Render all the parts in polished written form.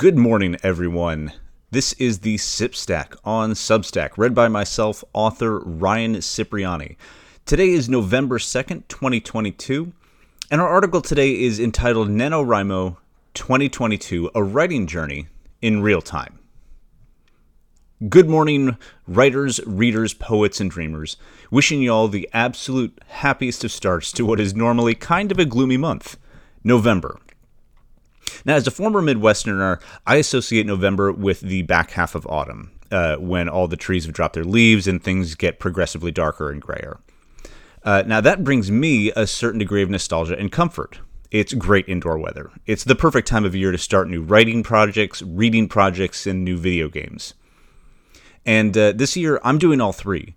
Good morning, everyone. This is the Sip Stack on Substack, read by myself, author Ryan Cipriani. Today is November 2nd, 2022, and our article today is entitled NaNoWriMo 2022, A Writing Journey in Real Time. Good morning, writers, readers, poets, and dreamers. Wishing y'all the absolute happiest of starts to what is normally kind of a gloomy month, November. Now, as a former Midwesterner, I associate November with the back half of autumn, when all the trees have dropped their leaves and things get progressively darker and grayer. Now, that brings me a certain degree of nostalgia and comfort. It's great indoor weather. It's the perfect time of year to start new writing projects, reading projects, and new video games. And this year, I'm doing all three.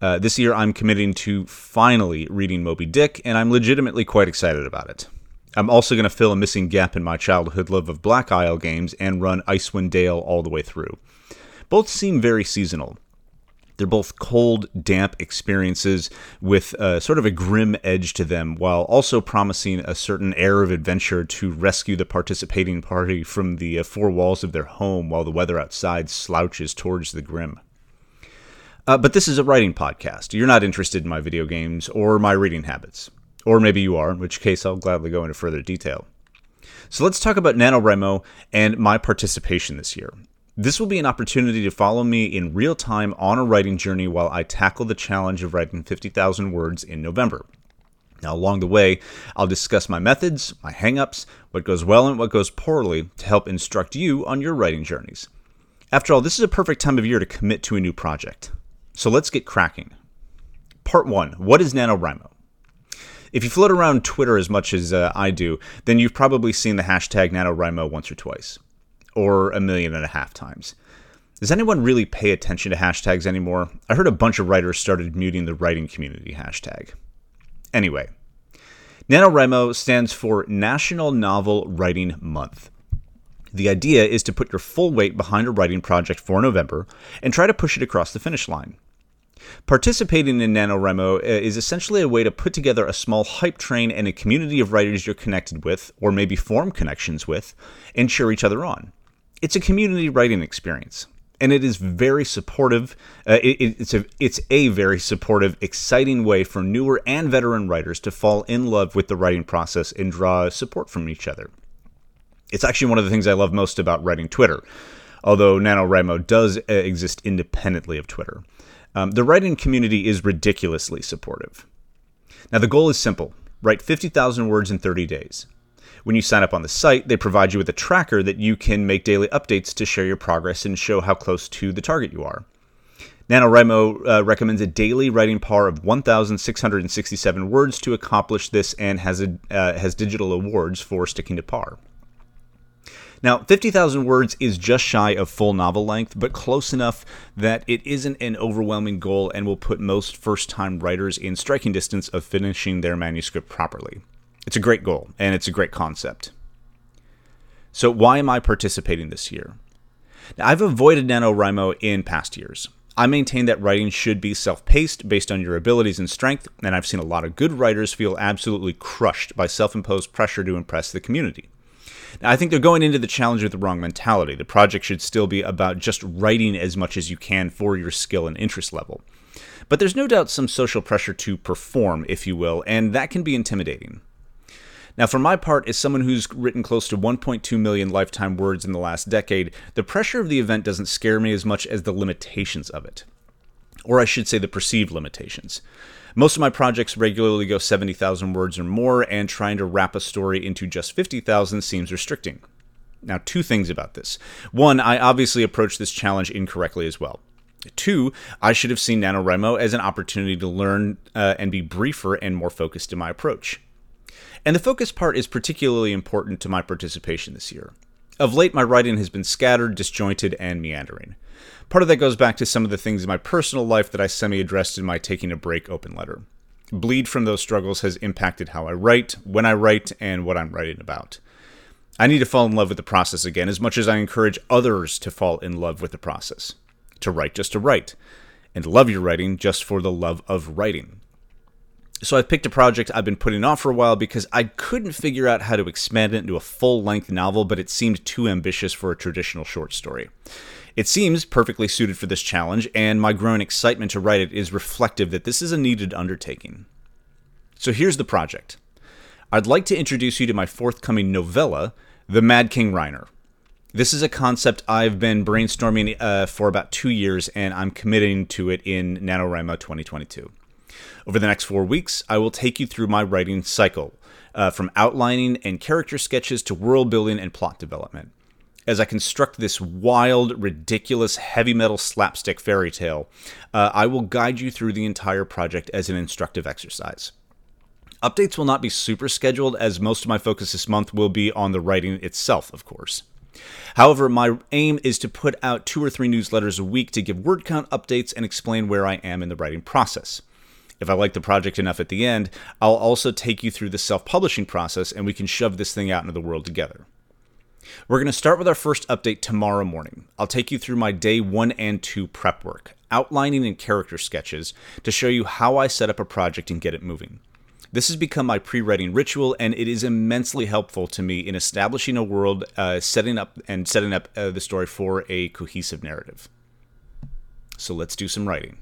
This year, I'm committing to finally reading Moby Dick, and I'm legitimately quite excited about it. I'm also going to fill a missing gap in my childhood love of Black Isle games and run Icewind Dale all the way through. Both seem very seasonal. They're both cold, damp experiences with sort of a grim edge to them, while also promising a certain air of adventure to rescue the participating party from the four walls of their home while the weather outside slouches towards the grim. But this is a writing podcast. You're not interested in my video games or my reading habits. Or maybe you are, in which case I'll gladly go into further detail. So let's talk about NaNoWriMo and my participation this year. This will be an opportunity to follow me in real time on a writing journey while I tackle the challenge of writing 50,000 words in November. Now, along the way, I'll discuss my methods, my hangups, what goes well and what goes poorly to help instruct you on your writing journeys. After all, this is a perfect time of year to commit to a new project. So let's get cracking. Part 1. What is NaNoWriMo? If you float around Twitter as much as I do, then you've probably seen the hashtag NaNoWriMo once or twice, or 1.5 million times. Does anyone really pay attention to hashtags anymore? I heard a bunch of writers started muting the writing community hashtag. Anyway, NaNoWriMo stands for National Novel Writing Month. The idea is to put your full weight behind a writing project for November and try to push it across the finish line. Participating in NaNoWriMo is essentially a way to put together a small hype train and a community of writers you're connected with, or maybe form connections with, and cheer each other on. It's a community writing experience, and it is very supportive. It's a very supportive, exciting way for newer and veteran writers to fall in love with the writing process and draw support from each other. It's actually one of the things I love most about writing Twitter, although NaNoWriMo does exist independently of Twitter. The writing community is ridiculously supportive. Now, the goal is simple. Write 50,000 words in 30 days. When you sign up on the site, they provide you with a tracker that you can make daily updates to share your progress and show how close to the target you are. NaNoWriMo recommends a daily writing par of 1,667 words to accomplish this and has digital awards for sticking to par. Now, 50,000 words is just shy of full novel length, but close enough that it isn't an overwhelming goal and will put most first-time writers in striking distance of finishing their manuscript properly. It's a great goal, and it's a great concept. So why am I participating this year? Now, I've avoided NaNoWriMo in past years. I maintain that writing should be self-paced based on your abilities and strength, and I've seen a lot of good writers feel absolutely crushed by self-imposed pressure to impress the community. Now, I think they're going into the challenge with the wrong mentality. The project should still be about just writing as much as you can for your skill and interest level. But there's no doubt some social pressure to perform, if you will, and that can be intimidating. Now, for my part, as someone who's written close to 1.2 million lifetime words in the last decade, the pressure of the event doesn't scare me as much as the limitations of it. Or I should say the perceived limitations. Most of my projects regularly go 70,000 words or more, and trying to wrap a story into just 50,000 seems restricting. Now, two things about this. One, I obviously approached this challenge incorrectly as well. Two, I should have seen NaNoWriMo as an opportunity to learn and be briefer and more focused in my approach. And the focus part is particularly important to my participation this year. Of late, my writing has been scattered, disjointed, and meandering. Part of that goes back to some of the things in my personal life that I semi-addressed in my Taking a Break open letter. Bleed from those struggles has impacted how I write, when I write, and what I'm writing about. I need to fall in love with the process again, as much as I encourage others to fall in love with the process. To write just to write. And love your writing just for the love of writing. So I've picked a project I've been putting off for a while because I couldn't figure out how to expand it into a full-length novel, but it seemed too ambitious for a traditional short story. It seems perfectly suited for this challenge, and my growing excitement to write it is reflective that this is a needed undertaking. So here's the project. I'd like to introduce you to my forthcoming novella, The Mad King Reiner. This is a concept I've been brainstorming for about 2 years, and I'm committing to it in NaNoWriMo 2022. Over the next 4 weeks, I will take you through my writing cycle, from outlining and character sketches to world building and plot development. As I construct this wild, ridiculous, heavy metal slapstick fairy tale, I will guide you through the entire project as an instructive exercise. Updates will not be super scheduled, as most of my focus this month will be on the writing itself, of course. However, my aim is to put out 2 or 3 newsletters a week to give word count updates and explain where I am in the writing process. If I like the project enough at the end, I'll also take you through the self-publishing process and we can shove this thing out into the world together. We're going to start with our first update tomorrow morning. I'll take you through my day 1 and 2 prep work, outlining and character sketches to show you how I set up a project and get it moving. This has become my pre-writing ritual, and it is immensely helpful to me in establishing a world, setting up the story for a cohesive narrative. So let's do some writing.